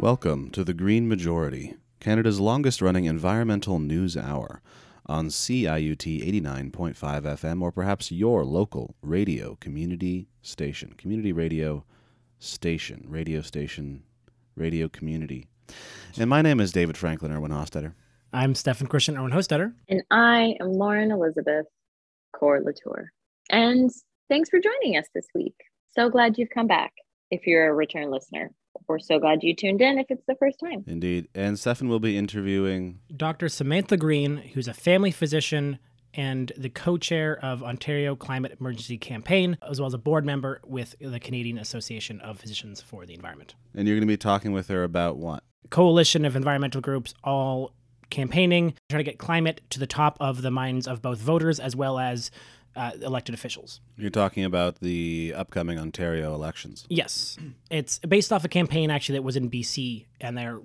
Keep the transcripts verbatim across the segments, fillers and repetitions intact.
Welcome to The Green Majority, Canada's longest-running environmental news hour, on C I U T eighty-nine point five F M, or perhaps your local radio community station. Community radio station. Radio station. Radio community. And my name is David Franklin Erwin Hostetter. I'm Stephen Christian Erwin Hostetter. And I am Lauren Elizabeth Corlatour. And thanks for joining us this week. So glad you've come back if you're a return listener. We're so glad you tuned in if it's the first time. Indeed. And Stefan will be interviewing Doctor Samantha Green, who's a family physician and the co-chair of Ontario Climate Emergency Campaign, as well as a board member with the Canadian Association of Physicians for the Environment. And you're going to be talking with her about what? A coalition of environmental groups all campaigning, trying to get climate to the top of the minds of both voters as well as Uh, elected officials. You're talking about the upcoming Ontario elections. Yes. It's based off a campaign, actually, that was in B C, and they're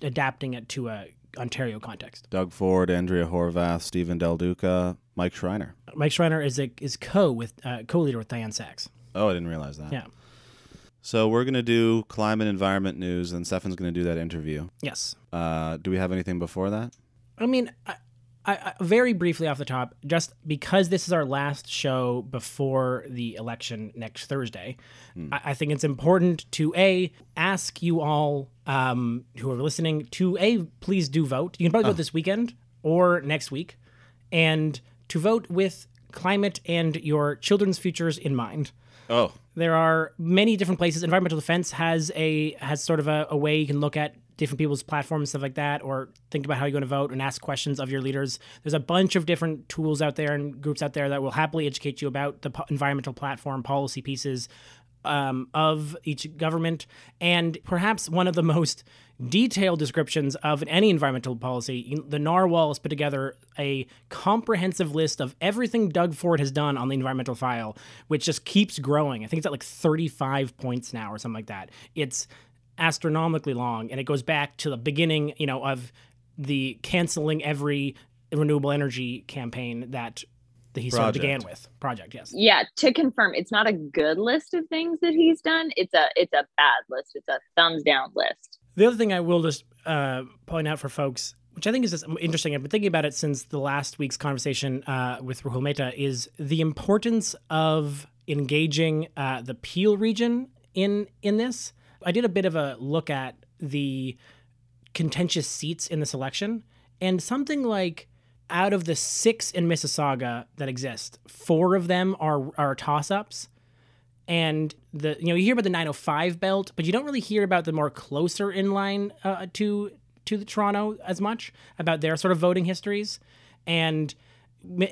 adapting it to a Ontario context. Doug Ford, Andrea Horvath, Stephen Del Duca, Mike Schreiner. Mike Schreiner is a, is co with uh, co-leader with Diane Sachs. Oh, I didn't realize that. Yeah. So we're going to do climate environment news, and Stefan's going to do that interview. Yes. Uh, do we have anything before that? I mean... I- I, I, very briefly off the top, just because this is our last show before the election next Thursday, mm. I, I think it's important to, A, ask you all um, who are listening to, A, please do vote. You can probably oh. vote this weekend or next week. And to vote with climate and your children's futures in mind. Oh. There are many different places. Environmental Defense has a has sort of a, a way you can look at different people's platforms, stuff like that, or think about how you're going to vote and ask questions of your leaders. There's a bunch of different tools out there and groups out there that will happily educate you about the environmental platform policy pieces um, of each government. And perhaps one of the most detailed descriptions of any environmental policy, the Narwhal has put together a comprehensive list of everything Doug Ford has done on the environmental file, which just keeps growing. I think it's at like thirty-five points now or something like that. It's astronomically long, and it goes back to the beginning, you know, of the canceling every renewable energy campaign that he sort of began with. Project, yes. Yeah, to confirm, it's not a good list of things that he's done. It's a it's a bad list. It's a thumbs down list. The other thing I will just uh, point out for folks, which I think is just interesting, I've been thinking about it since the last week's conversation uh, with Rahul Mehta, is the importance of engaging uh, the Peel region in in this. I did a bit of a look at the contentious seats in this election, and something like out of the six in Mississauga that exist, four of them are are toss-ups. And the you know you hear about the nine oh five belt, but you don't really hear about the more closer in line uh, to to the Toronto as much, about their sort of voting histories, and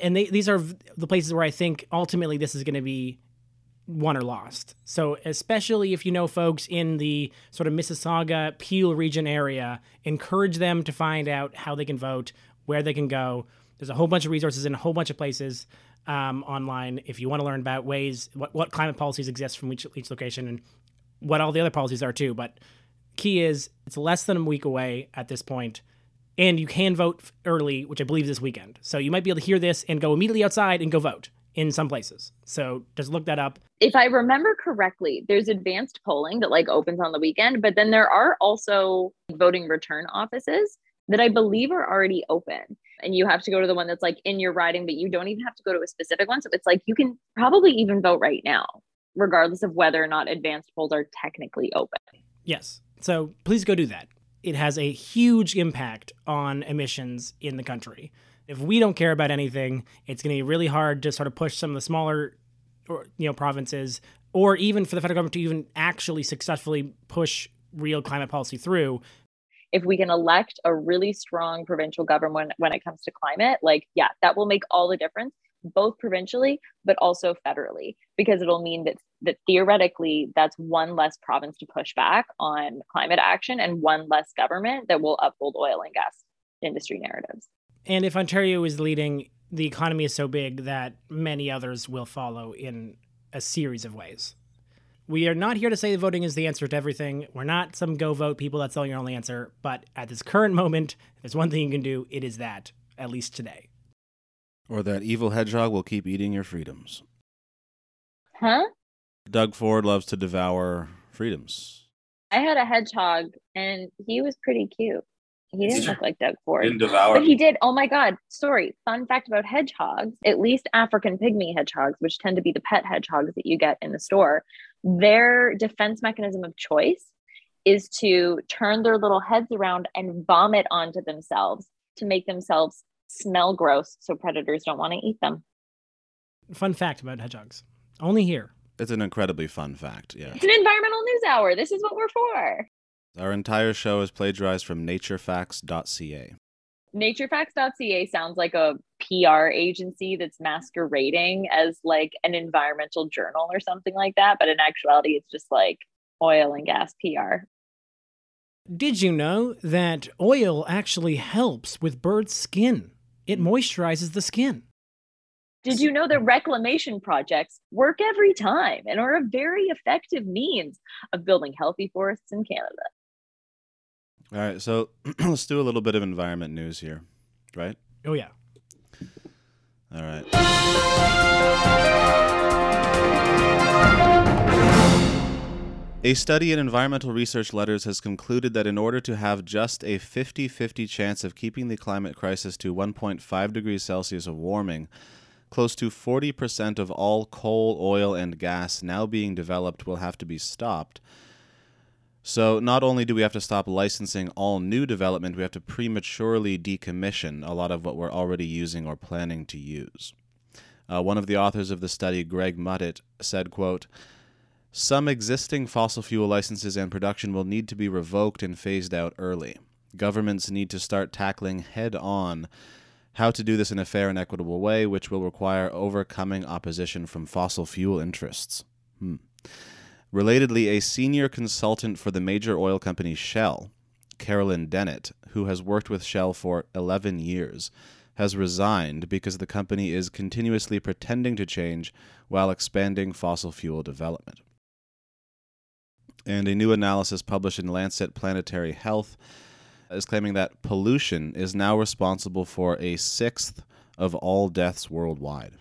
and they, these are the places where I think ultimately this is going to be won or lost. So especially if you know folks in the sort of Mississauga, Peel region area, encourage them to find out how they can vote, where they can go. There's a whole bunch of resources in a whole bunch of places um, online if you want to learn about ways, what, what climate policies exist from each, each location and what all the other policies are too. But key is it's less than a week away at this point, and you can vote early, which I believe is this weekend. So you might be able to hear this and go immediately outside and go vote in some places. So just look that up. If I remember correctly, there's advanced polling that like opens on the weekend, but then there are also voting return offices that I believe are already open. And you have to go to the one that's like in your riding, but you don't even have to go to a specific one. So it's like, you can probably even vote right now, regardless of whether or not advanced polls are technically open. Yes. So please go do that. It has a huge impact on emissions in the country. If we don't care about anything, it's going to be really hard to sort of push some of the smaller, you know, provinces, or even for the federal government to even actually successfully push real climate policy through. If we can elect a really strong provincial government when it comes to climate, like, yeah, that will make all the difference, both provincially, but also federally, because it'll mean that that theoretically, that's one less province to push back on climate action and one less government that will uphold oil and gas industry narratives. And if Ontario is leading, the economy is so big that many others will follow in a series of ways. We are not here to say voting is the answer to everything. We're not some go vote people. That's all your only answer. But at this current moment, if there's one thing you can do, it is that, at least today. Or that evil hedgehog will keep eating your freedoms. Huh? Doug Ford loves to devour freedoms. I had a hedgehog and he was pretty cute. He didn't look like Doug Ford. Didn't devour. But he did. Oh my God. Sorry. Fun fact about hedgehogs, at least African pygmy hedgehogs, which tend to be the pet hedgehogs that you get in the store, their defense mechanism of choice is to turn their little heads around and vomit onto themselves to make themselves smell gross so predators don't want to eat them. Fun fact about hedgehogs. Only here. It's an incredibly fun fact, yeah. It's an environmental news hour. This is what we're for. Our entire show is plagiarized from naturefacts dot c a. naturefacts dot c a sounds like a P R agency that's masquerading as like an environmental journal or something like that. But in actuality, it's just like oil and gas P R. Did you know that oil actually helps with bird skin? It moisturizes the skin. Did you know that reclamation projects work every time and are a very effective means of building healthy forests in Canada? All right, so let's do a little bit of environment news here, right? Oh, yeah. All right. A study in Environmental Research Letters has concluded that in order to have just a fifty-fifty chance of keeping the climate crisis to one point five degrees Celsius of warming, close to forty percent of all coal, oil, and gas now being developed will have to be stopped. So not only do we have to stop licensing all new development, we have to prematurely decommission a lot of what we're already using or planning to use. Uh, one of the authors of the study, Greg Muttit, said, quote, "Some existing fossil fuel licenses and production will need to be revoked and phased out early. Governments need to start tackling head-on how to do this in a fair and equitable way, which will require overcoming opposition from fossil fuel interests." Hmm. Relatedly, a senior consultant for the major oil company Shell, Carolyn Dennett, who has worked with Shell for eleven years, has resigned because the company is continuously pretending to change while expanding fossil fuel development. And a new analysis published in Lancet Planetary Health is claiming that pollution is now responsible for a sixth of all deaths worldwide.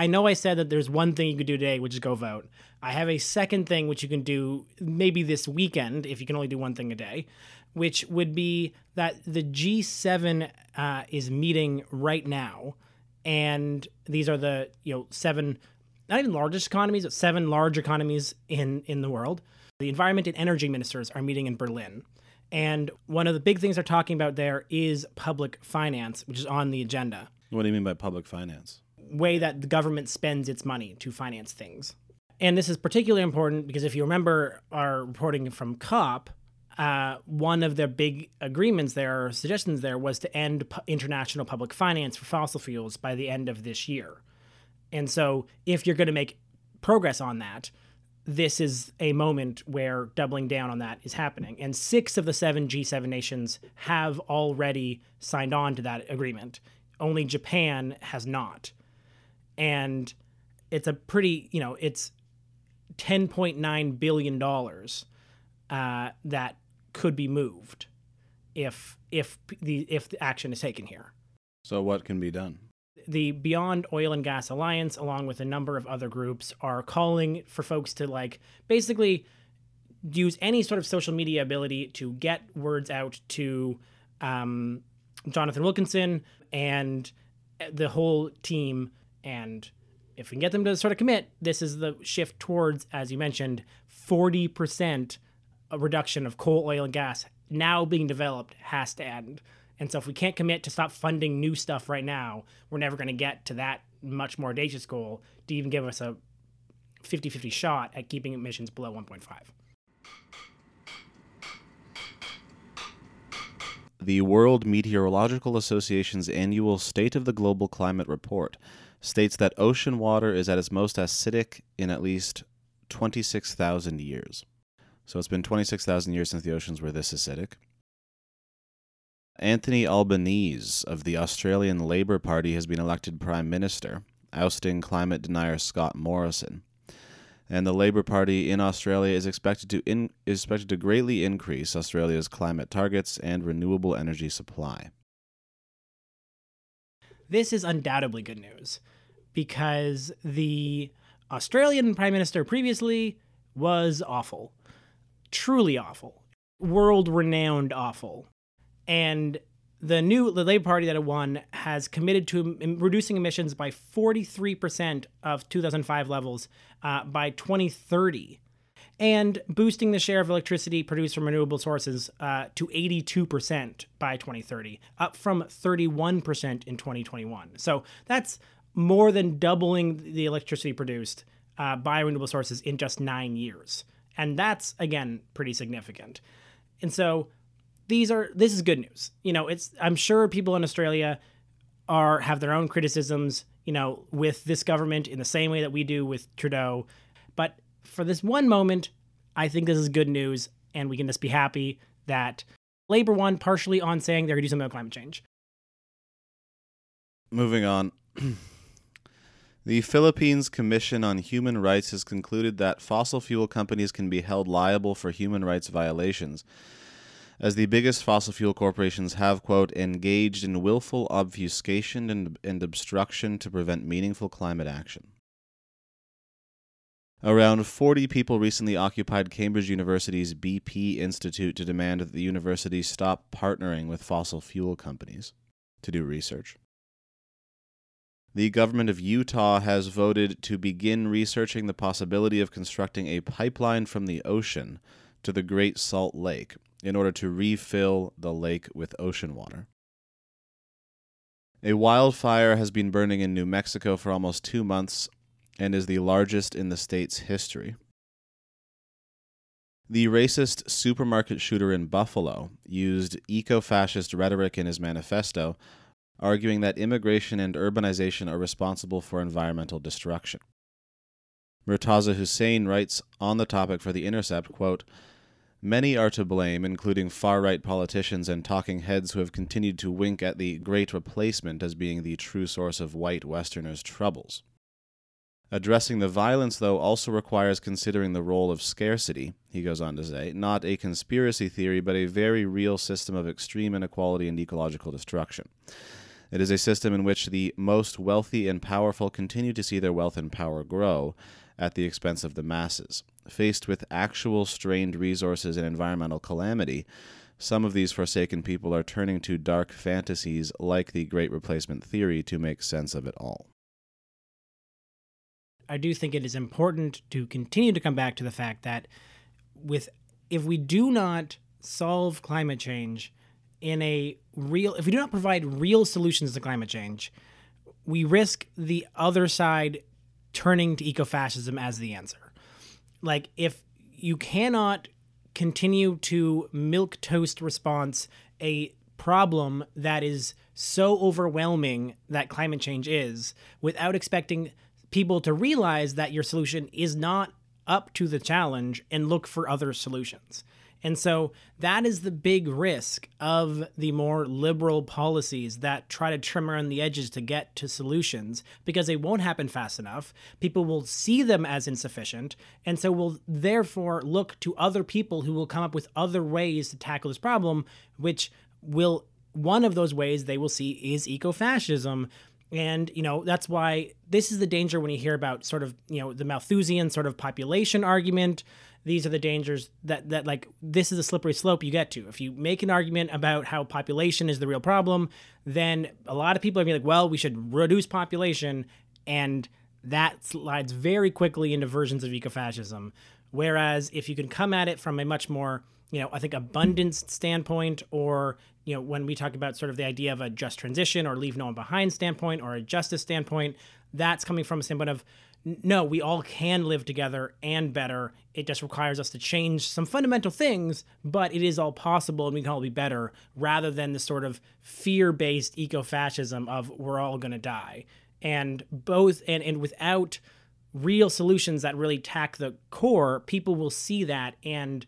I know I said that there's one thing you can do today, which is go vote. I have a second thing which you can do maybe this weekend, if you can only do one thing a day, which would be that the G seven uh, is meeting right now. And these are the, you know, seven, not even largest economies, but seven large economies in, in the world. The environment and energy ministers are meeting in Berlin. And one of the big things they're talking about there is public finance, which is on the agenda. What do you mean by public finance? Way that the government spends its money to finance things. And this is particularly important because if you remember our reporting from COP, uh, one of their big agreements there, or suggestions there, was to end pu- international public finance for fossil fuels by the end of this year. And so if you're going to make progress on that, this is a moment where doubling down on that is happening. And six of the seven G seven nations have already signed on to that agreement. Only Japan has not. And it's a pretty, you know, it's ten point nine billion dollars uh, that could be moved if if the if the action is taken here. So what can be done? The Beyond Oil and Gas Alliance, along with a number of other groups, are calling for folks to, like, basically use any sort of social media ability to get words out to um, Jonathan Wilkinson and the whole team. And if we can get them to sort of commit, this is the shift towards, as you mentioned, forty percent reduction of coal, oil, and gas now being developed has to end. And so if we can't commit to stop funding new stuff right now, we're never going to get to that much more audacious goal to even give us a fifty-fifty shot at keeping emissions below one point five. The World Meteorological Association's annual State of the Global Climate Report states that ocean water is at its most acidic in at least twenty-six thousand years. So it's been twenty-six thousand years since the oceans were this acidic. Anthony Albanese of the Australian Labor Party has been elected Prime Minister, ousting climate denier Scott Morrison. And the Labor Party in Australia is expected to in, is expected to greatly increase Australia's climate targets and renewable energy supply. This is undoubtedly good news because the Australian Prime Minister previously was awful, truly awful, world-renowned awful. And the new the Labor Party that it won has committed to reducing emissions by forty-three percent of two thousand five levels uh, by twenty thirty, and boosting the share of electricity produced from renewable sources uh, to eighty-two percent by twenty thirty, up from thirty-one percent in twenty twenty-one. So that's more than doubling the electricity produced uh, by renewable sources in just nine years. And that's, again, pretty significant. And so These are this is good news. You know, it's I'm sure people in Australia are have their own criticisms, you know, with this government in the same way that we do with Trudeau. But for this one moment, I think this is good news, and we can just be happy that Labor won partially on saying they're going to do something about climate change. Moving on. The Philippines Commission on Human Rights has concluded that fossil fuel companies can be held liable for human rights violations, as the biggest fossil fuel corporations have, quote, engaged in willful obfuscation and, and obstruction to prevent meaningful climate action. Around forty people recently occupied Cambridge University's B P Institute to demand that the university stop partnering with fossil fuel companies to do research. The government of Utah has voted to begin researching the possibility of constructing a pipeline from the ocean to the Great Salt Lake, in order to refill the lake with ocean water. A wildfire has been burning in New Mexico for almost two months and is the largest in the state's history. The racist supermarket shooter in Buffalo used eco-fascist rhetoric in his manifesto, arguing that immigration and urbanization are responsible for environmental destruction. Murtaza Hussain writes on the topic for The Intercept, quote, "Many are to blame, including far-right politicians and talking heads who have continued to wink at the Great Replacement as being the true source of white Westerners' troubles. Addressing the violence, though, also requires considering the role of scarcity," he goes on to say, "not a conspiracy theory, but a very real system of extreme inequality and ecological destruction. It is a system in which the most wealthy and powerful continue to see their wealth and power grow at the expense of the masses. Faced with actual strained resources and environmental calamity, some of these forsaken people are turning to dark fantasies like the Great Replacement theory to make sense of it all." I do think it is important to continue to come back to the fact that with if we do not solve climate change in a real, if we do not provide real solutions to climate change, we risk the other side turning to ecofascism as the answer. Like, if you cannot continue to milquetoast response a problem that is so overwhelming that climate change is, without expecting people to realize that your solution is not up to the challenge and look for other solutions. And so that is the big risk of the more liberal policies that try to trim around the edges to get to solutions, because they won't happen fast enough. People will see them as insufficient, and so will therefore look to other people who will come up with other ways to tackle this problem, which will, one of those ways they will see is ecofascism. And, you know, that's why this is the danger when you hear about sort of, you know, the Malthusian sort of population argument. These are the dangers that, that like, this is a slippery slope you get to. If you make an argument about how population is the real problem, then a lot of people are going to be like, well, we should reduce population. And that slides very quickly into versions of ecofascism. Whereas if you can come at it from a much more, you know, I think abundance standpoint, or, you know, when we talk about sort of the idea of a just transition or leave no one behind standpoint or a justice standpoint, that's coming from a standpoint of, no, we all can live together and better. It just requires us to change some fundamental things, but it is all possible and we can all be better, rather than the sort of fear-based ecofascism of we're all going to die. And both and, and without real solutions that really tack the core, people will see that and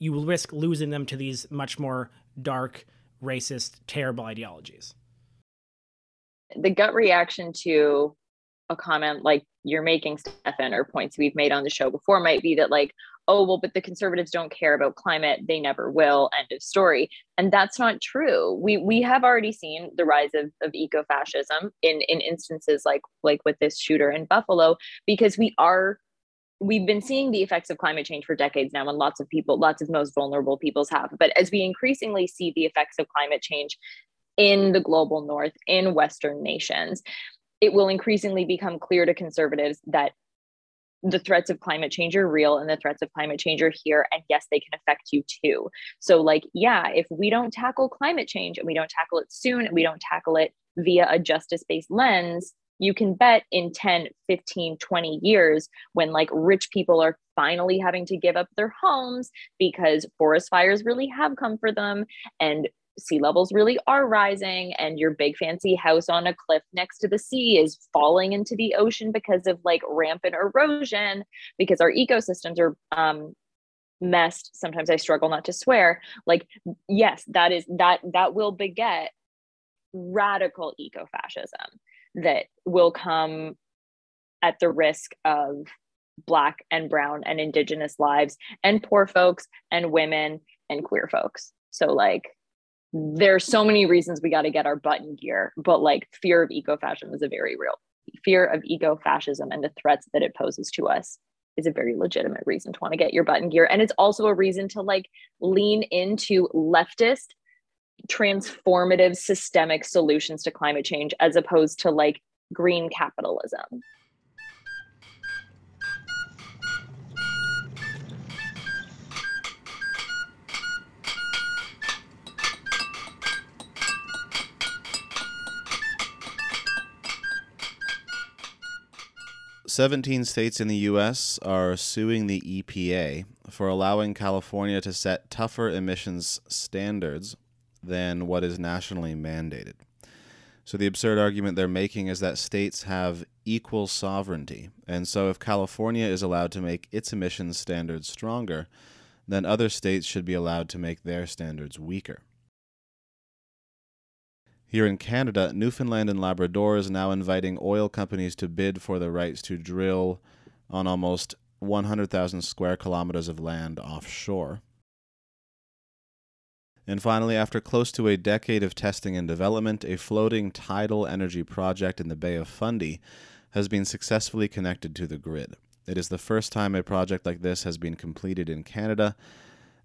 you will risk losing them to these much more dark, racist, terrible ideologies. The gut reaction to a comment like you're making, Stefan, or points we've made on the show before might be that like, oh, well, but the conservatives don't care about climate. They never will. End of story. And that's not true. We we have already seen the rise of, of eco-fascism in, in instances like, like with this shooter in Buffalo, because we are we've been seeing the effects of climate change for decades now, and lots of people, lots of most vulnerable peoples have. But as we increasingly see the effects of climate change in the global north, in Western nations, it will increasingly become clear to conservatives that the threats of climate change are real, and the threats of climate change are here, and yes, they can affect you too. So like, yeah, if we don't tackle climate change, and we don't tackle it soon, and we don't tackle it via a justice-based lens, you can bet in ten, fifteen, twenty years, when like rich people are finally having to give up their homes because forest fires really have come for them and sea levels really are rising, and your big fancy house on a cliff next to the sea is falling into the ocean because of like rampant erosion, because our ecosystems are um, messed. Sometimes I struggle not to swear. Like, yes, that is that that will beget radical ecofascism that will come at the risk of Black and Brown and Indigenous lives and poor folks and women and queer folks. So like, there's so many reasons we got to get our butt in gear, but like fear of ecofascism is a very real fear of ecofascism and the threats that it poses to us is a very legitimate reason to want to get your butt in gear. And it's also a reason to like lean into leftist transformative systemic solutions to climate change as opposed to like green capitalism. seventeen states in the U S are suing the E P A for allowing California to set tougher emissions standards than what is nationally mandated. So the absurd argument they're making is that states have equal sovereignty. And so if California is allowed to make its emissions standards stronger, then other states should be allowed to make their standards weaker. Here in Canada, Newfoundland and Labrador is now inviting oil companies to bid for the rights to drill on almost one hundred thousand square kilometers of land offshore. And finally, after close to a decade of testing and development, a floating tidal energy project in the Bay of Fundy has been successfully connected to the grid. It is the first time a project like this has been completed in Canada,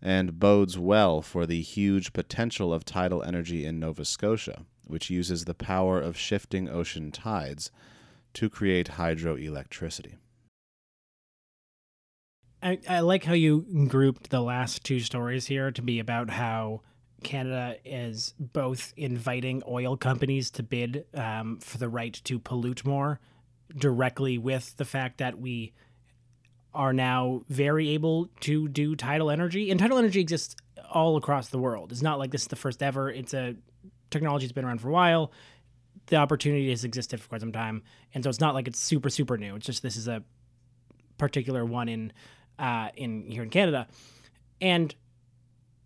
and bodes well for the huge potential of tidal energy in Nova Scotia, which uses the power of shifting ocean tides to create hydroelectricity. I, I like how you grouped the last two stories here to be about how Canada is both inviting oil companies to bid um, for the right to pollute more, directly with the fact that we are now very able to do tidal energy. And tidal energy exists all across the world. It's not like this is the first ever. It's a technology that's been around for a while. The opportunity has existed for quite some time. And so it's not like it's super, super new. It's just this is a particular one in uh, in here in Canada. And,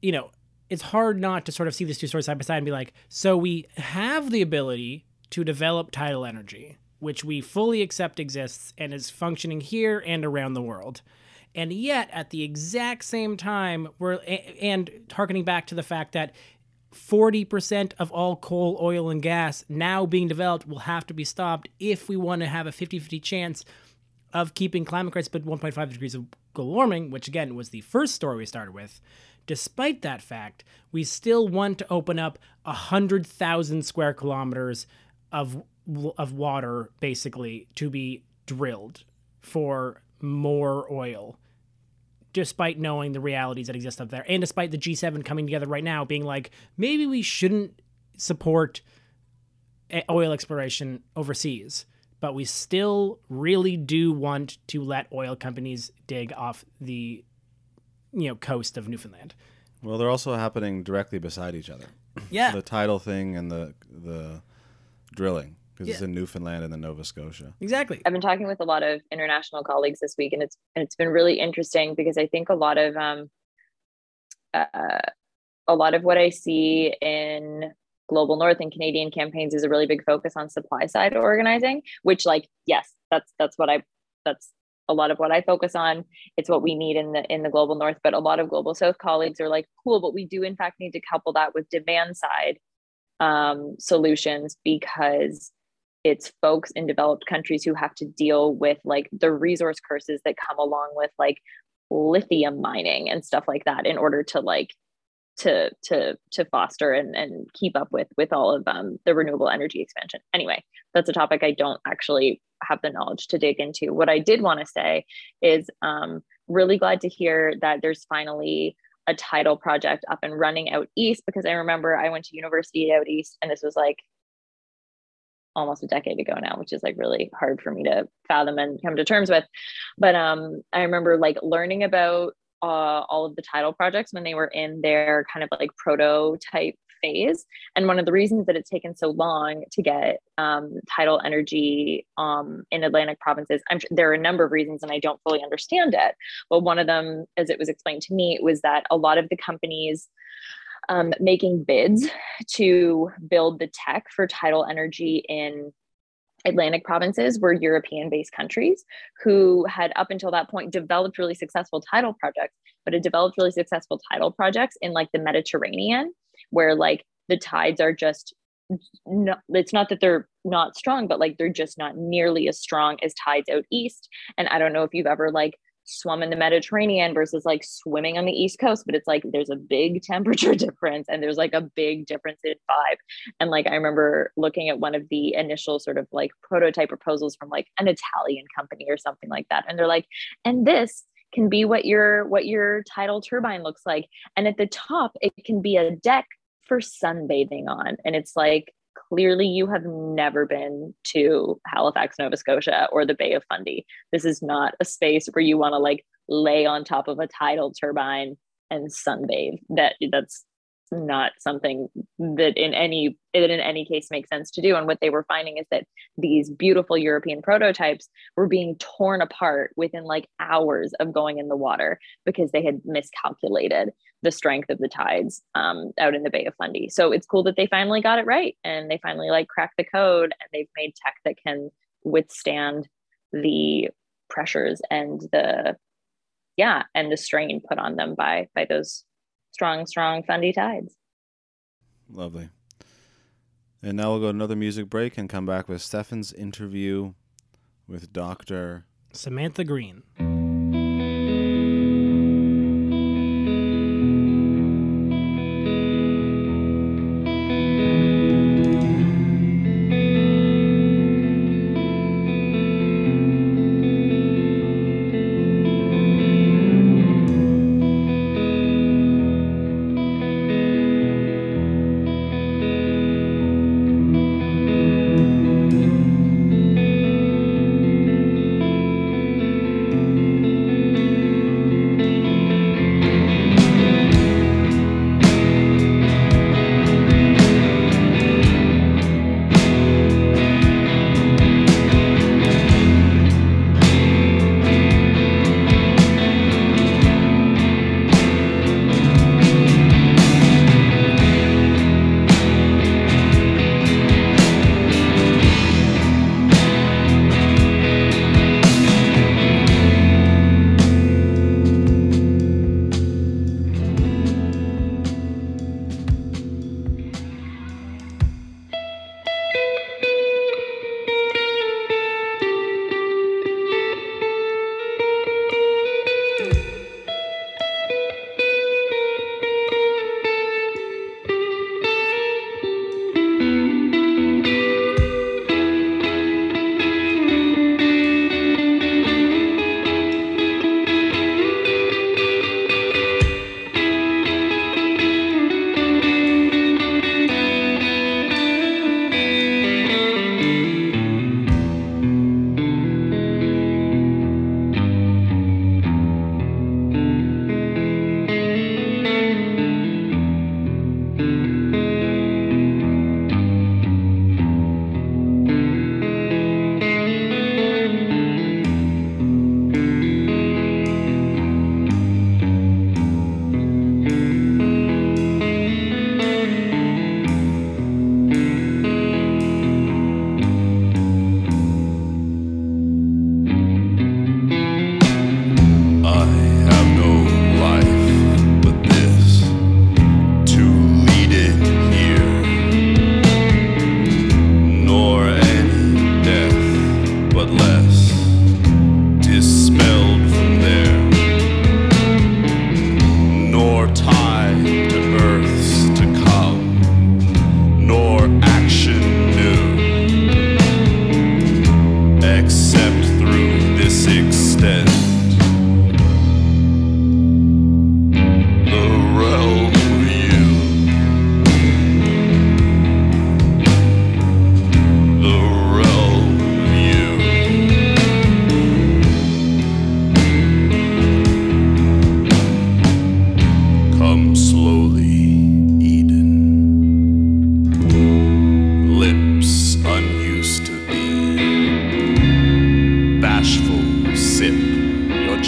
you know, it's hard not to sort of see these two stories side by side and be like, so we have the ability to develop tidal energy, which we fully accept exists and is functioning here and around the world. And yet, at the exact same time, we're and harkening back to the fact that forty percent of all coal, oil, and gas now being developed will have to be stopped if we want to have a fifty-fifty chance of keeping climate crisis but one point five degrees of global warming, which, again, was the first story we started with. Despite that fact, we still want to open up one hundred thousand square kilometers of of water, basically, to be drilled for more oil, despite knowing the realities that exist up there. And despite the G seven coming together right now, being like, maybe we shouldn't support oil exploration overseas, but we still really do want to let oil companies dig off the, you know, coast of Newfoundland. Well, they're also happening directly beside each other. Yeah. The tidal thing and the the drilling. Because yeah. It's in Newfoundland and then Nova Scotia. Exactly. I've been talking with a lot of international colleagues this week, and it's and it's been really interesting because I think a lot of um, uh, a lot of what I see in Global North and Canadian campaigns is a really big focus on supply side organizing. Which, like, yes, that's that's what I that's a lot of what I focus on. It's what we need in the in the Global North. But a lot of Global South colleagues are like, cool, but we do in fact need to couple that with demand side um, solutions because it's folks in developed countries who have to deal with like the resource curses that come along with like lithium mining and stuff like that in order to like to to to foster and, and keep up with with all of um, the renewable energy expansion. Anyway, that's a topic I don't actually have the knowledge to dig into. What I did want to say is um, really glad to hear that there's finally a tidal project up and running out east, because I remember I went to university out east and this was like almost a decade ago now, which is like really hard for me to fathom and come to terms with. But um, I remember like learning about uh, all of the tidal projects when they were in their kind of like prototype phase. And one of the reasons that it's taken so long to get um, tidal energy um, in Atlantic provinces, I'm sure there are a number of reasons and I don't fully understand it. But one of them, as it was explained to me, was that a lot of the companies Um, making bids to build the tech for tidal energy in Atlantic provinces were European-based countries who had up until that point developed really successful tidal projects, but had developed really successful tidal projects in like the Mediterranean, where like the tides are just, no, it's not that they're not strong, but like they're just not nearly as strong as tides out east. And I don't know if you've ever like swum in the Mediterranean versus like swimming on the East Coast, but it's like there's a big temperature difference and there's like a big difference in vibe. And like I remember looking at one of the initial sort of like prototype proposals from like an Italian company or something like that, and they're like, and this can be what your what your tidal turbine looks like, and at the top it can be a deck for sunbathing on. And it's like, clearly you have never been to Halifax, Nova Scotia, or the Bay of Fundy. This is not a space where you want to like lay on top of a tidal turbine and sunbathe. That that's not something that in any that in any case makes sense to do. And what they were finding is that these beautiful European prototypes were being torn apart within like hours of going in the water because they had miscalculated the strength of the tides um, out in the Bay of Fundy. So it's cool that they finally got it right. And they finally like cracked the code and they've made tech that can withstand the pressures and the, yeah, and the strain put on them by, by those strong, strong Fundy tides. Lovely. And now we'll go to another music break and come back with Stefan's interview with Doctor Samantha Green.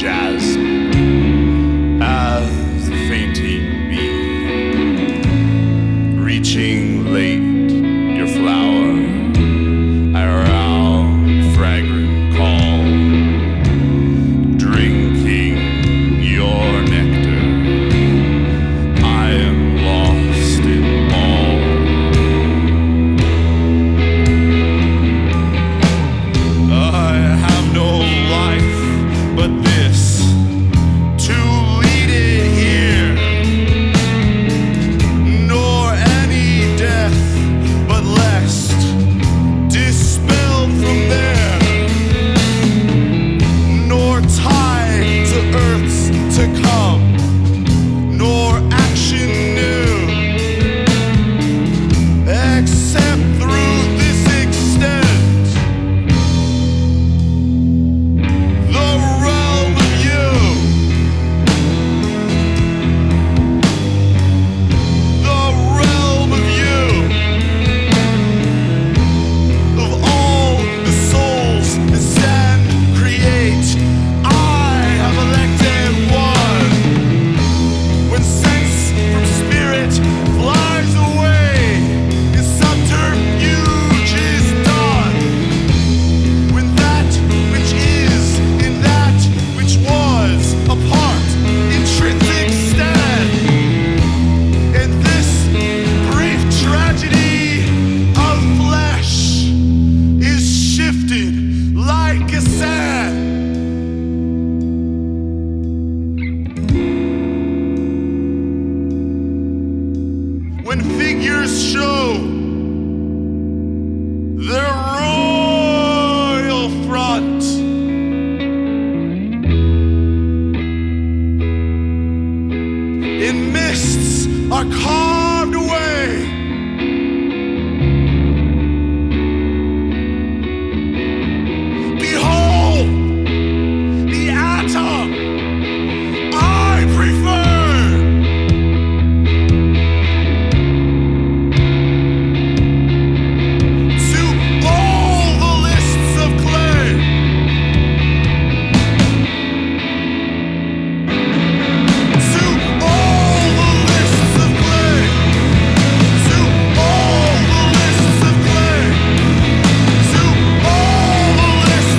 jazz as the fainting bee, reaching late your flower, a round fragrant call, drinking your nectar, I am lost in all. I have no life but this, to lead it here, nor any death but lest dispelled from there, nor tied to earths to come, nor action new, except through this extent, the realm of you, the realm of you, of all the souls that stand create, I have elected one. When sense from spirit flies away, its subterfuge is done. When that which is in that which was apart, intrinsic stand. In this brief tragedy of flesh is shifted like a sand. When figures show their royal front, in mists are carved away, behold the atom I prefer. To all the lists of clay, to all the lists of clay, to all the lists of clay, to all the lists of clay. I have no life but this, to lead it,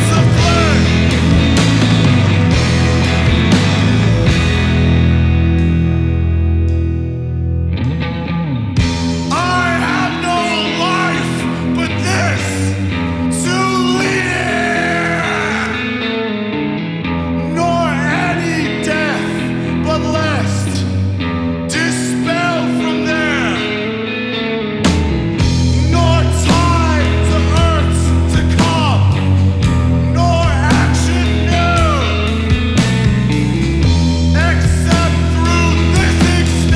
nor any death but lest dispelled from there, nor tied to earths to come, nor action new, except through this extent.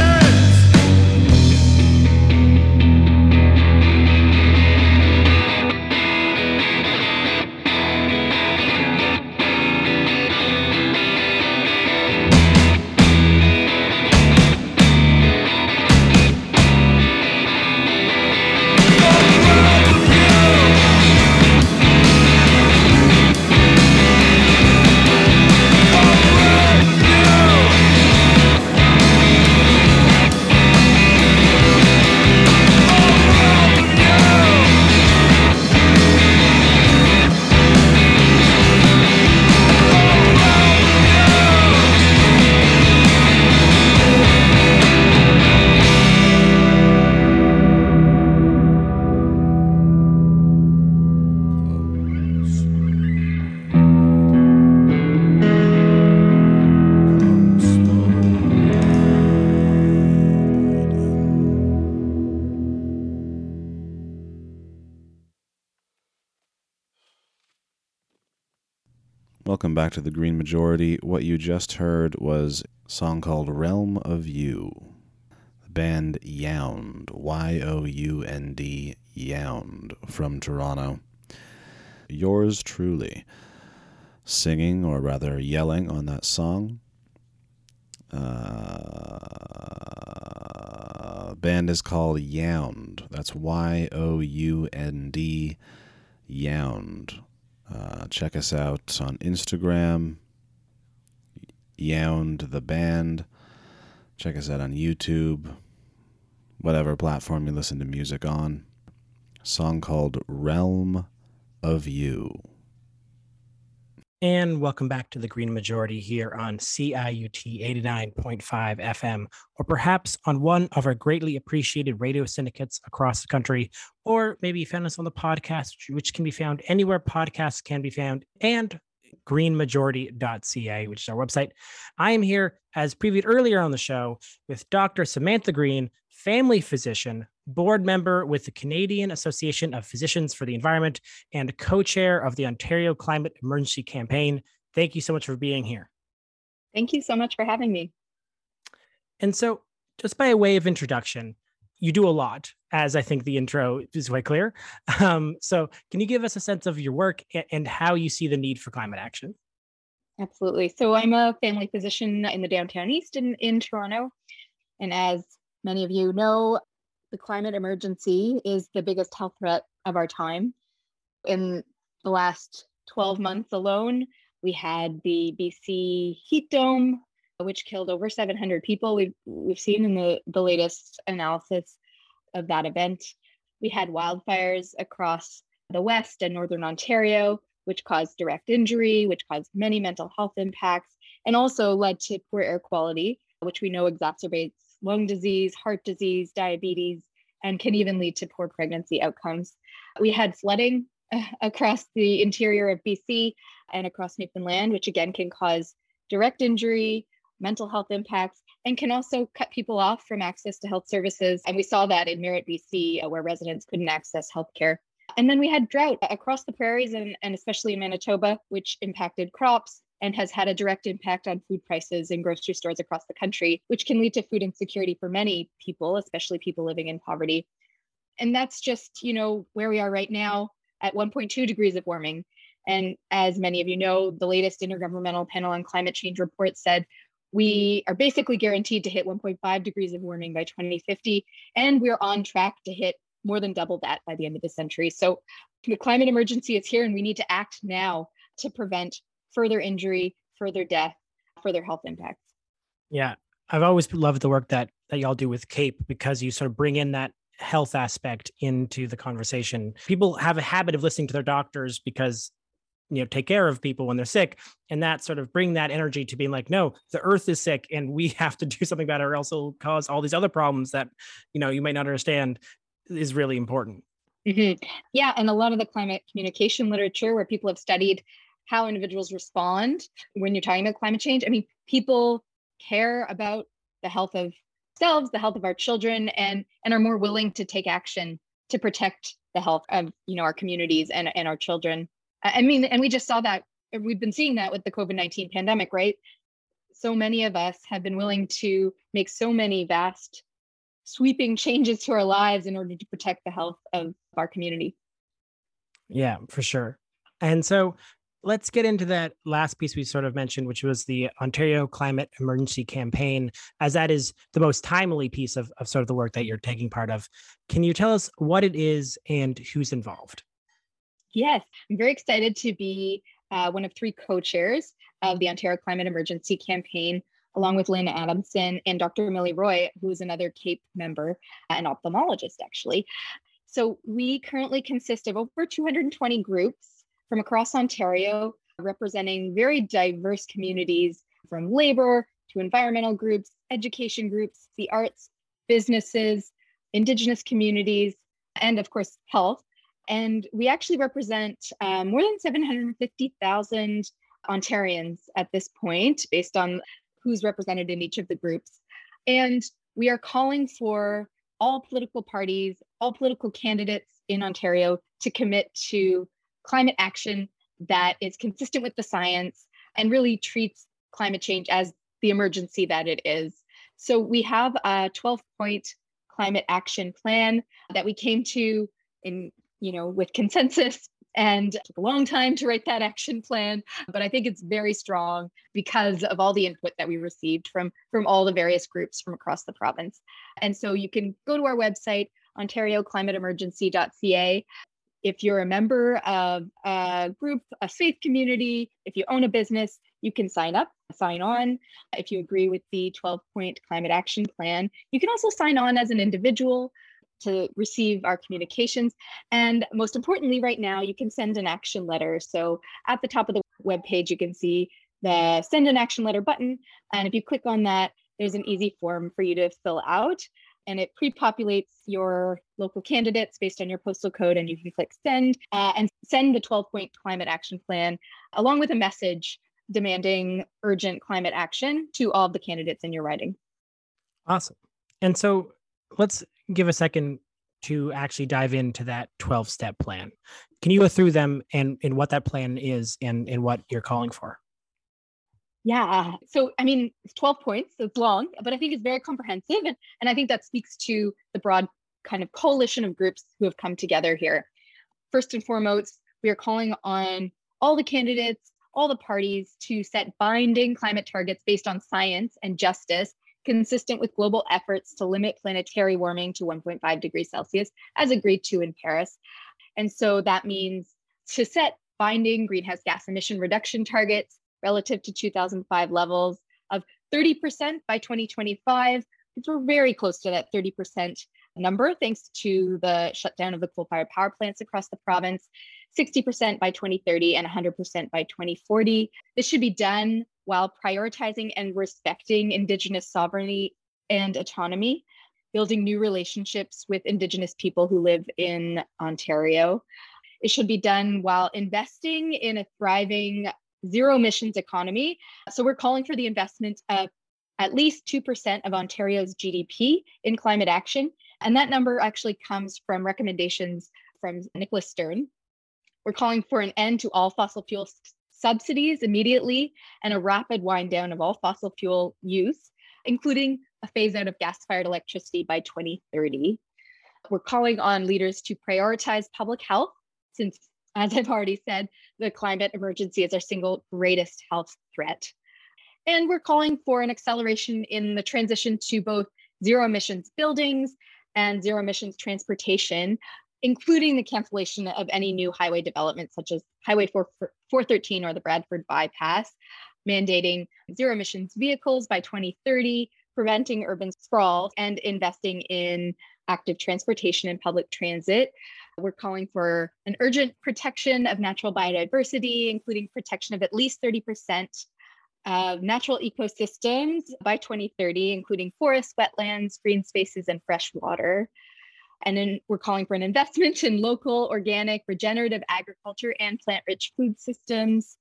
Welcome back to the Green Majority. What you just heard was a song called Realm of You. The band Yound, Y O U N D, Yound, from Toronto. Yours truly, singing, or rather yelling, on that song. Uh, band is called Yound. That's Y O U N D, Yound. Uh, check us out on Instagram, Yound the band. Check us out on YouTube, whatever platform you listen to music on. A song called Realm of You. And welcome back to the Green Majority here on C I U T eighty-nine point five F M, or perhaps on one of our greatly appreciated radio syndicates across the country, or maybe you found us on the podcast, which can be found anywhere podcasts can be found, and green majority dot c a, which is our website. I am here, as previewed earlier on the show, with Doctor Samantha Green, family physician, board member with the Canadian Association of Physicians for the Environment, and co-chair of the Ontario Climate Emergency Campaign. Thank you so much for being here. Thank you so much for having me. And so, just by way of introduction, you do a lot, as I think the intro is quite clear. Um, so can you give us a sense of your work and how you see the need for climate action? Absolutely. So I'm a family physician in the downtown east in, in Toronto. And as many of you know, the climate emergency is the biggest health threat of our time. In the last twelve months alone, we had the B C heat dome, which killed over seven hundred people. We've we've seen in the, the latest analysis of that event. We had wildfires across the West and Northern Ontario, which caused direct injury, which caused many mental health impacts, and also led to poor air quality, which we know exacerbates lung disease, heart disease, diabetes, and can even lead to poor pregnancy outcomes. We had flooding across the interior of B C and across Newfoundland, which again can cause direct injury, mental health impacts, and can also cut people off from access to health services. And we saw that in Merritt, B C, where residents couldn't access healthcare. And then we had drought across the prairies and, and especially in Manitoba, which impacted crops and has had a direct impact on food prices in grocery stores across the country, which can lead to food insecurity for many people, especially people living in poverty. And that's just, you know, where we are right now at one point two degrees of warming. And as many of you know, the latest Intergovernmental Panel on Climate Change report said, we are basically guaranteed to hit one point five degrees of warming by twenty fifty, and we're on track to hit more than double that by the end of the century. So the climate emergency is here, and we need to act now to prevent further injury, further death, further health impacts. Yeah, I've always loved the work that, that y'all do with CAPE, because you sort of bring in that health aspect into the conversation. People have a habit of listening to their doctors because you know, take care of people when they're sick, and that sort of bring that energy to being like, no, the earth is sick and we have to do something about it, or else it'll cause all these other problems that, you know, you might not understand is really important. Mm-hmm. Yeah. And a lot of the climate communication literature where people have studied how individuals respond when you're talking about climate change. I mean, people care about the health of themselves, the health of our children, and, and are more willing to take action to protect the health of, you know, our communities and, and our children. I mean, and we just saw that, we've been seeing that with the COVID nineteen pandemic, right? So many of us have been willing to make so many vast, sweeping changes to our lives in order to protect the health of our community. Yeah, for sure. And so let's get into that last piece we sort of mentioned, which was the Ontario Climate Emergency Campaign, as that is the most timely piece of, of sort of the work that you're taking part of. Can you tell us what it is and who's involved? Yes, I'm very excited to be uh, one of three co-chairs of the Ontario Climate Emergency Campaign, along with Lynn Adamson and Doctor Millie Roy, who is another CAPE member, an ophthalmologist, actually. So we currently consist of over two hundred twenty groups from across Ontario, representing very diverse communities, from labor to environmental groups, education groups, the arts, businesses, Indigenous communities, and of course, health. And we actually represent uh, more than seven hundred fifty thousand Ontarians at this point, based on who's represented in each of the groups. And we are calling for all political parties, all political candidates in Ontario to commit to climate action that is consistent with the science and really treats climate change as the emergency that it is. So we have a twelve-point climate action plan that we came to in you know, with consensus, and it took a long time to write that action plan, but I think it's very strong because of all the input that we received from, from all the various groups from across the province. And so you can go to our website, ontario climate emergency dot c a. If you're a member of a group, a faith community, if you own a business, You can sign up, sign on. If you agree with the twelve-point climate action plan, you can also sign on as an individual to receive our communications. And most importantly, right now, you can send an action letter. So at the top of the webpage, you can see the send an action letter button. And if you click on that, there's an easy form for you to fill out. And it pre-populates your local candidates based on your postal code, and you can click send uh, and send the twelve-point climate action plan along with a message demanding urgent climate action to all of the candidates in your riding. Awesome. And so let's give a second to actually dive into that twelve-step plan. Can you go through them and, and what that plan is and, and what you're calling for? Yeah. So, I mean, it's twelve points, so it's long, but I think it's very comprehensive. And, and I think that speaks to the broad kind of coalition of groups who have come together here. First and foremost, we are calling on all the candidates, all the parties to set binding climate targets based on science and justice, consistent with global efforts to limit planetary warming to one point five degrees Celsius, as agreed to in Paris. And so that means to set binding greenhouse gas emission reduction targets relative to two thousand five levels of thirty percent by twenty twenty-five. We're very close to that thirty percent number, thanks to the shutdown of the coal-fired power plants across the province, sixty percent by twenty thirty and one hundred percent by twenty forty. This should be done while prioritizing and respecting Indigenous sovereignty and autonomy, building new relationships with Indigenous people who live in Ontario. It should be done while investing in a thriving zero emissions economy. So we're calling for the investment of at least two percent of Ontario's G D P in climate action. And that number actually comes from recommendations from Nicholas Stern. We're calling for an end to all fossil fuel s- subsidies immediately and a rapid wind down of all fossil fuel use, including a phase out of gas-fired electricity by twenty thirty. We're calling on leaders to prioritize public health since, as I've already said, the climate emergency is our single greatest health threat. And we're calling for an acceleration in the transition to both zero emissions buildings and zero emissions transportation, including the cancellation of any new highway development, such as Highway four thirteen or the Bradford Bypass, mandating zero emissions vehicles by twenty thirty, preventing urban sprawl, and investing in active transportation and public transit. We're calling for an urgent protection of natural biodiversity, including protection of at least thirty percent of natural ecosystems by twenty thirty, including forests, wetlands, green spaces, and fresh water. And then we're calling for an investment in local, organic, regenerative agriculture and plant-rich food systems.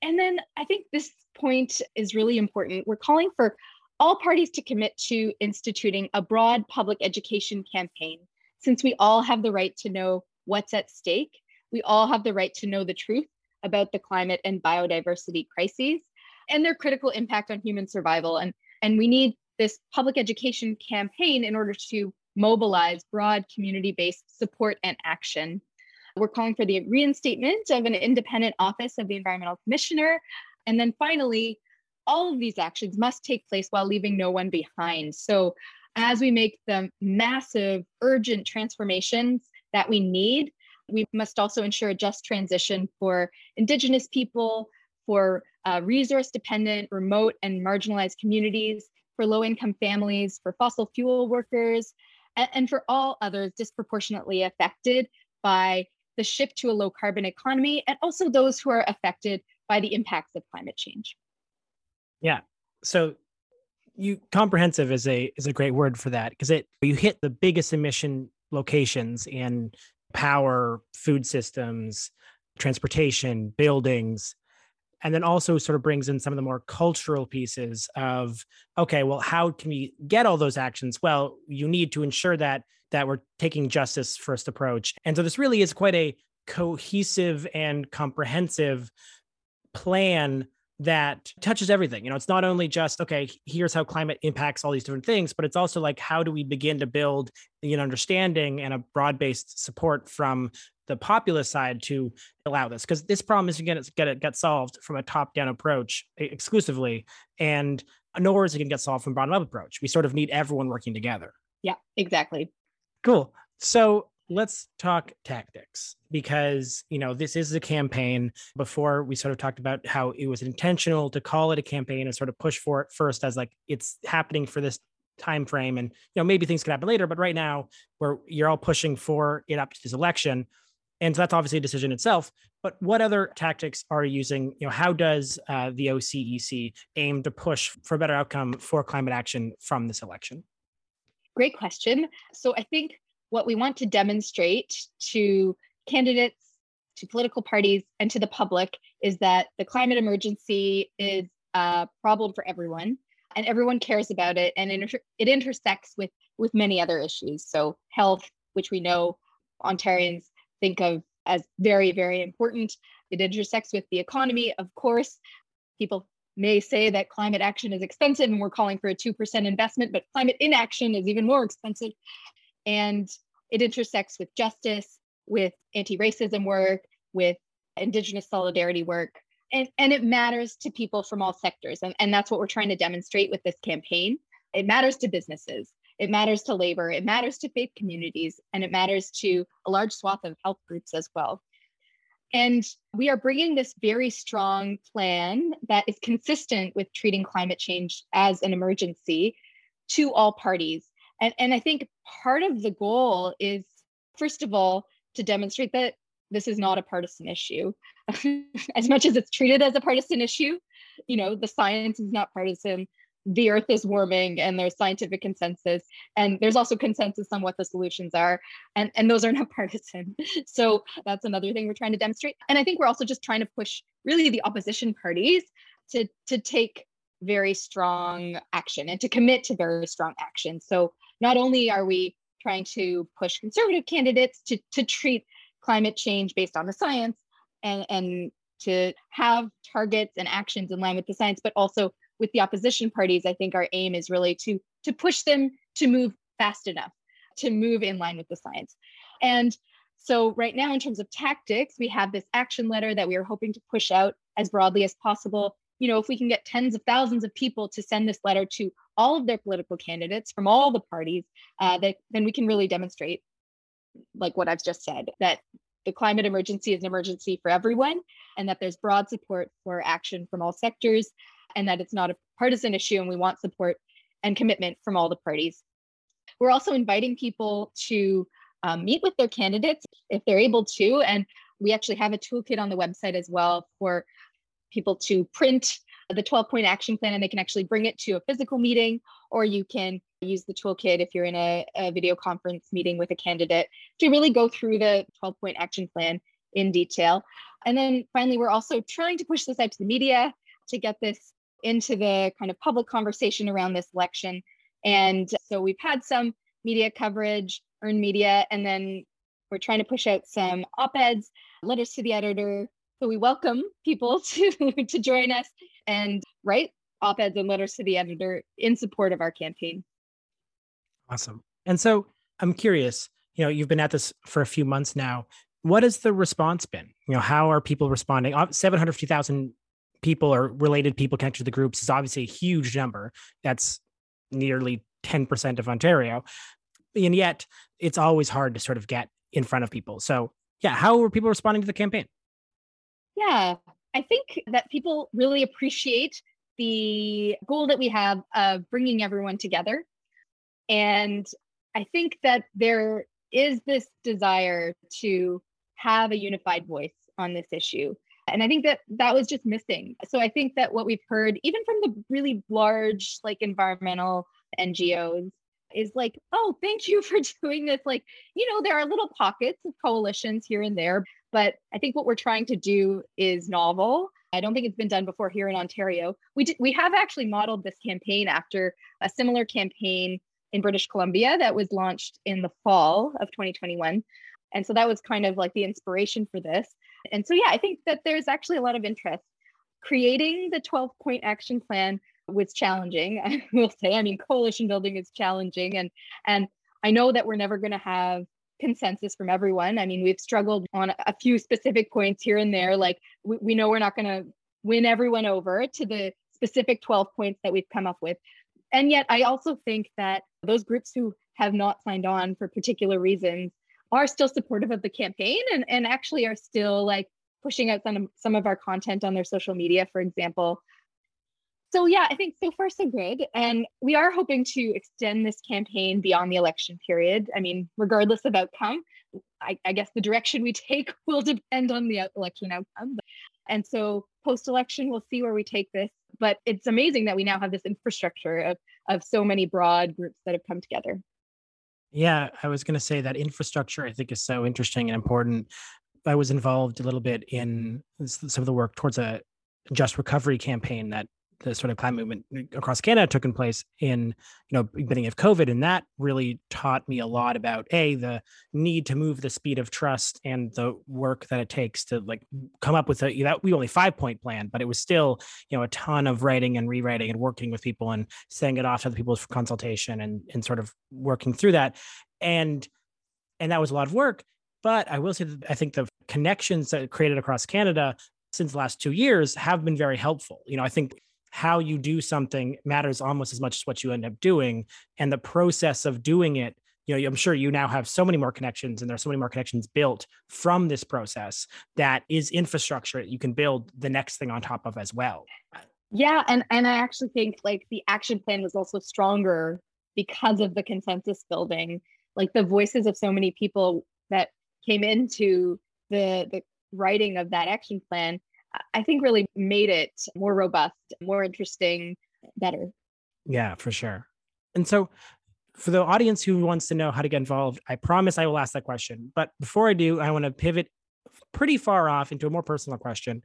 And then I think this point is really important. We're calling for all parties to commit to instituting a broad public education campaign. Since we all have the right to know what's at stake, we all have the right to know the truth about the climate and biodiversity crises and their critical impact on human survival. And, and we need this public education campaign in order to mobilize broad community-based support and action. We're calling for the reinstatement of an independent office of the Environmental Commissioner. And then finally, all of these actions must take place while leaving no one behind. So as we make the massive, urgent transformations that we need, we must also ensure a just transition for Indigenous people, for uh, resource-dependent, remote, and marginalized communities, for low-income families, for fossil fuel workers, and, and for all others disproportionately affected by the shift to a low-carbon economy, and also those who are affected by the impacts of climate change. Yeah. So You comprehensive is a is a great word for that, because it you hit the biggest emission locations in power, food systems, transportation, buildings, and then also sort of brings in some of the more cultural pieces of, okay, well, how can we get all those actions? Well, you need to ensure that that we're taking justice first approach. And so this really is quite a cohesive and comprehensive plan that touches everything. You know, it's not only just, okay, here's how climate impacts all these different things, but it's also like, how do we begin to build an understanding and a broad-based support from the populist side to allow this? Because this problem isn't going to get solved from a top-down approach exclusively, and nor is it going to get solved from a bottom-up approach. We sort of need everyone working together. Yeah, exactly. Cool. So let's talk tactics, because, you know, this is a campaign. Before, we sort of talked about how it was intentional to call it a campaign and sort of push for it first as like, it's happening for this time frame. And, you know, maybe things could happen later, but right now where you're all pushing for it up to this election. And so that's obviously a decision itself. But what other tactics are you using? You know, how does uh, the O C E C aim to push for a better outcome for climate action from this election? Great question. So I think what we want to demonstrate to candidates, to political parties, and to the public is that the climate emergency is a problem for everyone, and everyone cares about it, and it, inter- it intersects with, with many other issues. So health, which we know Ontarians think of as very, very important. It intersects with the economy, of course. People may say that climate action is expensive and we're calling for a two percent investment, but climate inaction is even more expensive. And it intersects with justice, with anti-racism work, with Indigenous solidarity work. And, and it matters to people from all sectors. And, and that's what we're trying to demonstrate with this campaign. It matters to businesses. It matters to labor, it matters to faith communities, and it matters to a large swath of health groups as well. And we are bringing this very strong plan that is consistent with treating climate change as an emergency to all parties. And, and I think part of the goal is, first of all, to demonstrate that this is not a partisan issue. As much as it's treated as a partisan issue, you know, the science is not partisan. The earth is warming and there's scientific consensus, and there's also consensus on what the solutions are, and, and those are not partisan. So that's another thing we're trying to demonstrate. And I think we're also just trying to push really the opposition parties to, to take very strong action and to commit to very strong action. So not only are we trying to push conservative candidates to, to treat climate change based on the science and, and to have targets and actions in line with the science, but also with the opposition parties, I think our aim is really to, to push them to move fast enough, to move in line with the science. And so right now, in terms of tactics, we have this action letter that we are hoping to push out as broadly as possible. You know, if we can get tens of thousands of people to send this letter to all of their political candidates from all the parties, uh, that, then we can really demonstrate, like what I've just said, that the climate emergency is an emergency for everyone, and that there's broad support for action from all sectors, and that it's not a partisan issue, and we want support and commitment from all the parties. We're also inviting people to um, meet with their candidates if they're able to, and we actually have a toolkit on the website as well for people to print the twelve-point action plan, and they can actually bring it to a physical meeting, or you can use the toolkit if you're in a, a video conference meeting with a candidate to really go through the twelve-point action plan in detail. And then finally, we're also trying to push this out to the media to get this into the kind of public conversation around this election. And so we've had some media coverage, earned media, and then we're trying to push out some op-eds, letters to the editor. So we welcome people to, to join us and write op-eds and letters to the editor in support of our campaign. Awesome. And so I'm curious, you know, you've been at this for a few months now. What has the response been? You know, how are people responding? seven hundred fifty thousand people or related people connected to the groups is obviously a huge number. That's nearly ten percent of Ontario. And yet it's always hard to sort of get in front of people. So yeah, how were people responding to the campaign? Yeah, I think that people really appreciate the goal that we have of bringing everyone together. And I think that there is this desire to have a unified voice on this issue. And I think that that was just missing. So I think that what we've heard, even from the really large, like environmental N G Os, is like, oh, thank you for doing this. Like, you know, there are little pockets of coalitions here and there, but I think what we're trying to do is novel. I don't think it's been done before here in Ontario. We did, we have actually modeled this campaign after a similar campaign in British Columbia that was launched in the fall of twenty twenty-one. And so that was kind of like the inspiration for this. And so, yeah, I think that there's actually a lot of interest. Creating the twelve-point action plan was challenging, I will say. I mean, coalition building is challenging. And, and I know that we're never going to have consensus from everyone. I mean, we've struggled on a few specific points here and there. Like, we, we know we're not going to win everyone over to the specific twelve points that we've come up with. And yet, I also think that those groups who have not signed on for particular reasons are still supportive of the campaign and, and actually are still like pushing out some, some of our content on their social media, for example. So yeah, I think so far so good. And we are hoping to extend this campaign beyond the election period. I mean, regardless of outcome, I, I guess the direction we take will depend on the election outcome. And so post-election, we'll see where we take this. But it's amazing that we now have this infrastructure of, of so many broad groups that have come together. Yeah, I was going to say that infrastructure, I think, is so interesting and important. I was involved a little bit in some of the work towards a just recovery campaign that the sort of climate movement across Canada took in place in, you know, beginning of COVID. And that really taught me a lot about, A, the need to move the speed of trust and the work that it takes to like come up with a, you know, we only five point plan, but it was still, you know, a ton of writing and rewriting and working with people and sending it off to other people for consultation and, and sort of working through that. And, and that was a lot of work, but I will say that I think the connections that created across Canada since the last two years have been very helpful. You know, I think how you do something matters almost as much as what you end up doing, and the process of doing it. You know, I'm sure you now have so many more connections, and there are so many more connections built from this process that is infrastructure that you can build the next thing on top of as well. Yeah, and and I actually think like the action plan was also stronger because of the consensus building, like the voices of so many people that came into the the writing of that action plan. I think really made it more robust, more interesting, better. Yeah, for sure. And so for the audience who wants to know how to get involved, I promise I will ask that question. But before I do, I want to pivot pretty far off into a more personal question,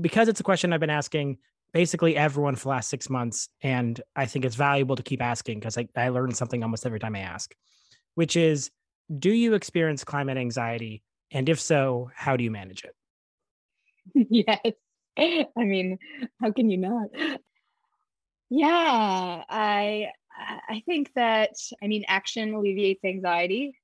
because it's a question I've been asking basically everyone for the last six months. And I think it's valuable to keep asking because I, I learn something almost every time I ask, which is, do you experience climate anxiety? And if so, how do you manage it? Yes. I mean, how can you not? Yeah, I I think that, I mean, action alleviates anxiety.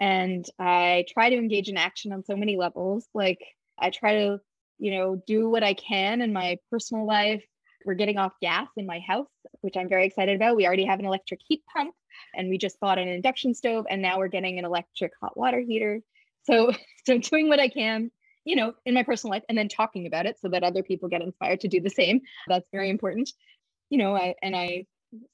And I try to engage in action on so many levels. Like I try to, you know, do what I can in my personal life. We're getting off gas in my house, which I'm very excited about. We already have an electric heat pump and we just bought an induction stove and now we're getting an electric hot water heater. So, so doing what I can, you know, in my personal life, and then talking about it so that other people get inspired to do the same. That's very important. You know, I and I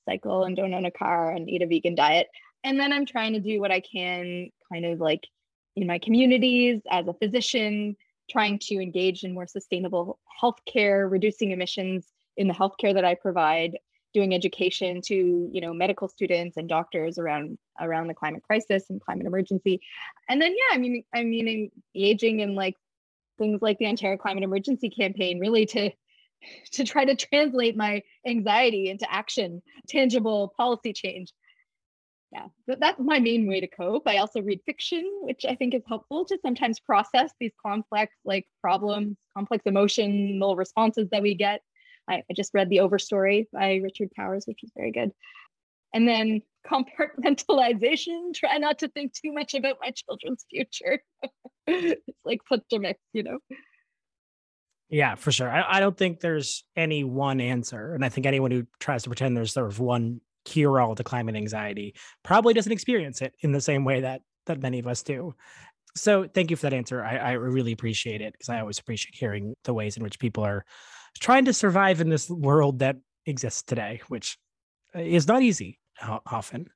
cycle and don't own a car and eat a vegan diet. And then I'm trying to do what I can kind of like in my communities as a physician, trying to engage in more sustainable healthcare, reducing emissions in the healthcare that I provide, doing education to, you know, medical students and doctors around around the climate crisis and climate emergency. And then, yeah, I mean, I mean, engaging in like things like the Ontario Climate Emergency Campaign, really to, to try to translate my anxiety into action, tangible policy change. Yeah, that's my main way to cope. I also read fiction, which I think is helpful to sometimes process these complex like problems, complex emotional responses that we get. I, I just read The Overstory by Richard Powers, which is very good. And then compartmentalization, try not to think too much about my children's future. It's like put to mix, you know? Yeah, for sure. I, I don't think there's any one answer. And I think anyone who tries to pretend there's sort of one cure-all to climate anxiety probably doesn't experience it in the same way that that many of us do. So thank you for that answer. I, I really appreciate it because I always appreciate hearing the ways in which people are trying to survive in this world that exists today, which is not easy often.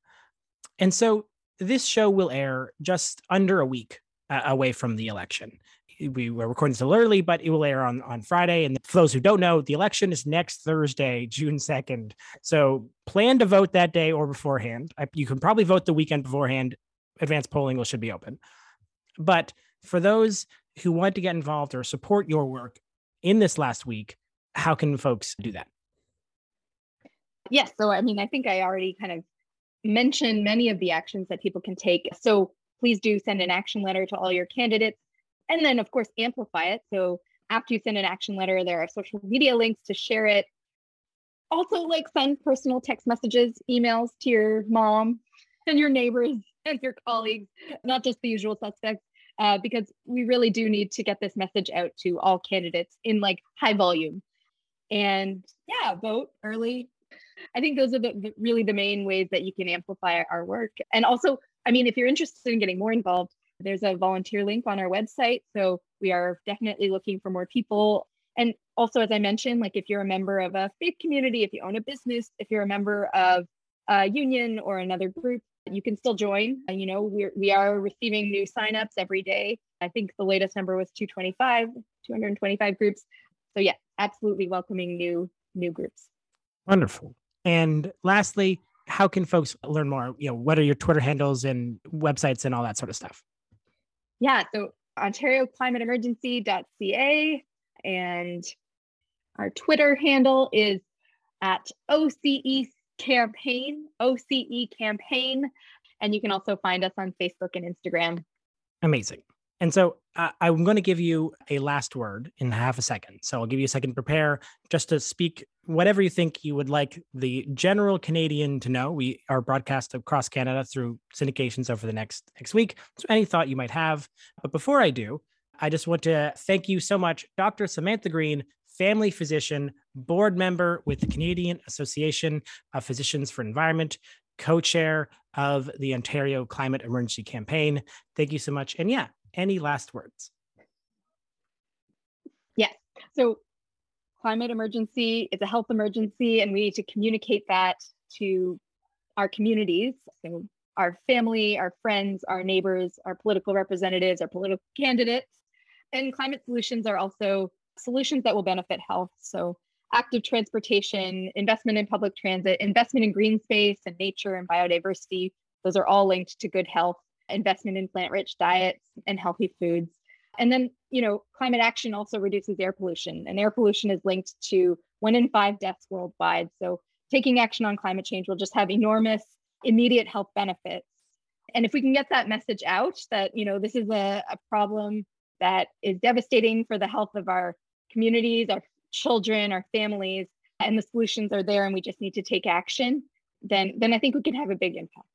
And so this show will air just under a week uh, away from the election. We were recording this a little early, but it will air on, on Friday. And for those who don't know, the election is next Thursday, June second. So plan to vote that day or beforehand. I, you can probably vote the weekend beforehand. Advanced polling will should be open. But for those who want to get involved or support your work in this last week, how can folks do that? Yes. So, I mean, I think I already kind of mentioned many of the actions that people can take. So please do send an action letter to all your candidates and then, of course, amplify it. So after you send an action letter, there are social media links to share it. Also, like send personal text messages, emails to your mom and your neighbors and your colleagues, not just the usual suspects, uh, because we really do need to get this message out to all candidates in like high volume. And yeah, vote early. I think those are the, the really the main ways that you can amplify our work. And also I mean, if you're interested in getting more involved, there's a volunteer link on our website. So we are definitely looking for more people. And also, as I mentioned, like if you're a member of a faith community, if you own a business, if you're a member of a union or another group, you can still join. You know, we're, we are receiving new signups every day. I think the latest number was two twenty-five, two twenty-five groups. So yeah, absolutely welcoming new, new groups. Wonderful. And lastly, how can folks learn more? You know, what are your Twitter handles and websites and all that sort of stuff? Yeah, so Ontario Climate Emergency dot c a, and our Twitter handle is at O C E Campaign, O C E Campaign, and you can also find us on Facebook and Instagram. Amazing. And so uh, I'm going to give you a last word in half a second. So I'll give you a second to prepare just to speak whatever you think you would like the general Canadian to know. We are broadcast across Canada through syndications over the next next week. So any thought you might have. But before I do, I just want to thank you so much, Doctor Samantha Green, family physician, board member with the Canadian Association of Physicians for the Environment, co-chair of the Ontario Climate Emergency Campaign. Thank you so much. And yeah, any last words? Yes. So climate emergency is a health emergency, and we need to communicate that to our communities. So our family, our friends, our neighbors, our political representatives, our political candidates. And climate solutions are also solutions that will benefit health. So active transportation, investment in public transit, investment in green space and nature and biodiversity. Those are all linked to good health, investment in plant-rich diets and healthy foods. And then, you know, climate action also reduces air pollution, and air pollution is linked to one in five deaths worldwide. So taking action on climate change will just have enormous immediate health benefits. And if we can get that message out that, you know, this is a, a problem that is devastating for the health of our communities, our children, our families, and the solutions are there and we just need to take action, then, then I think we can have a big impact.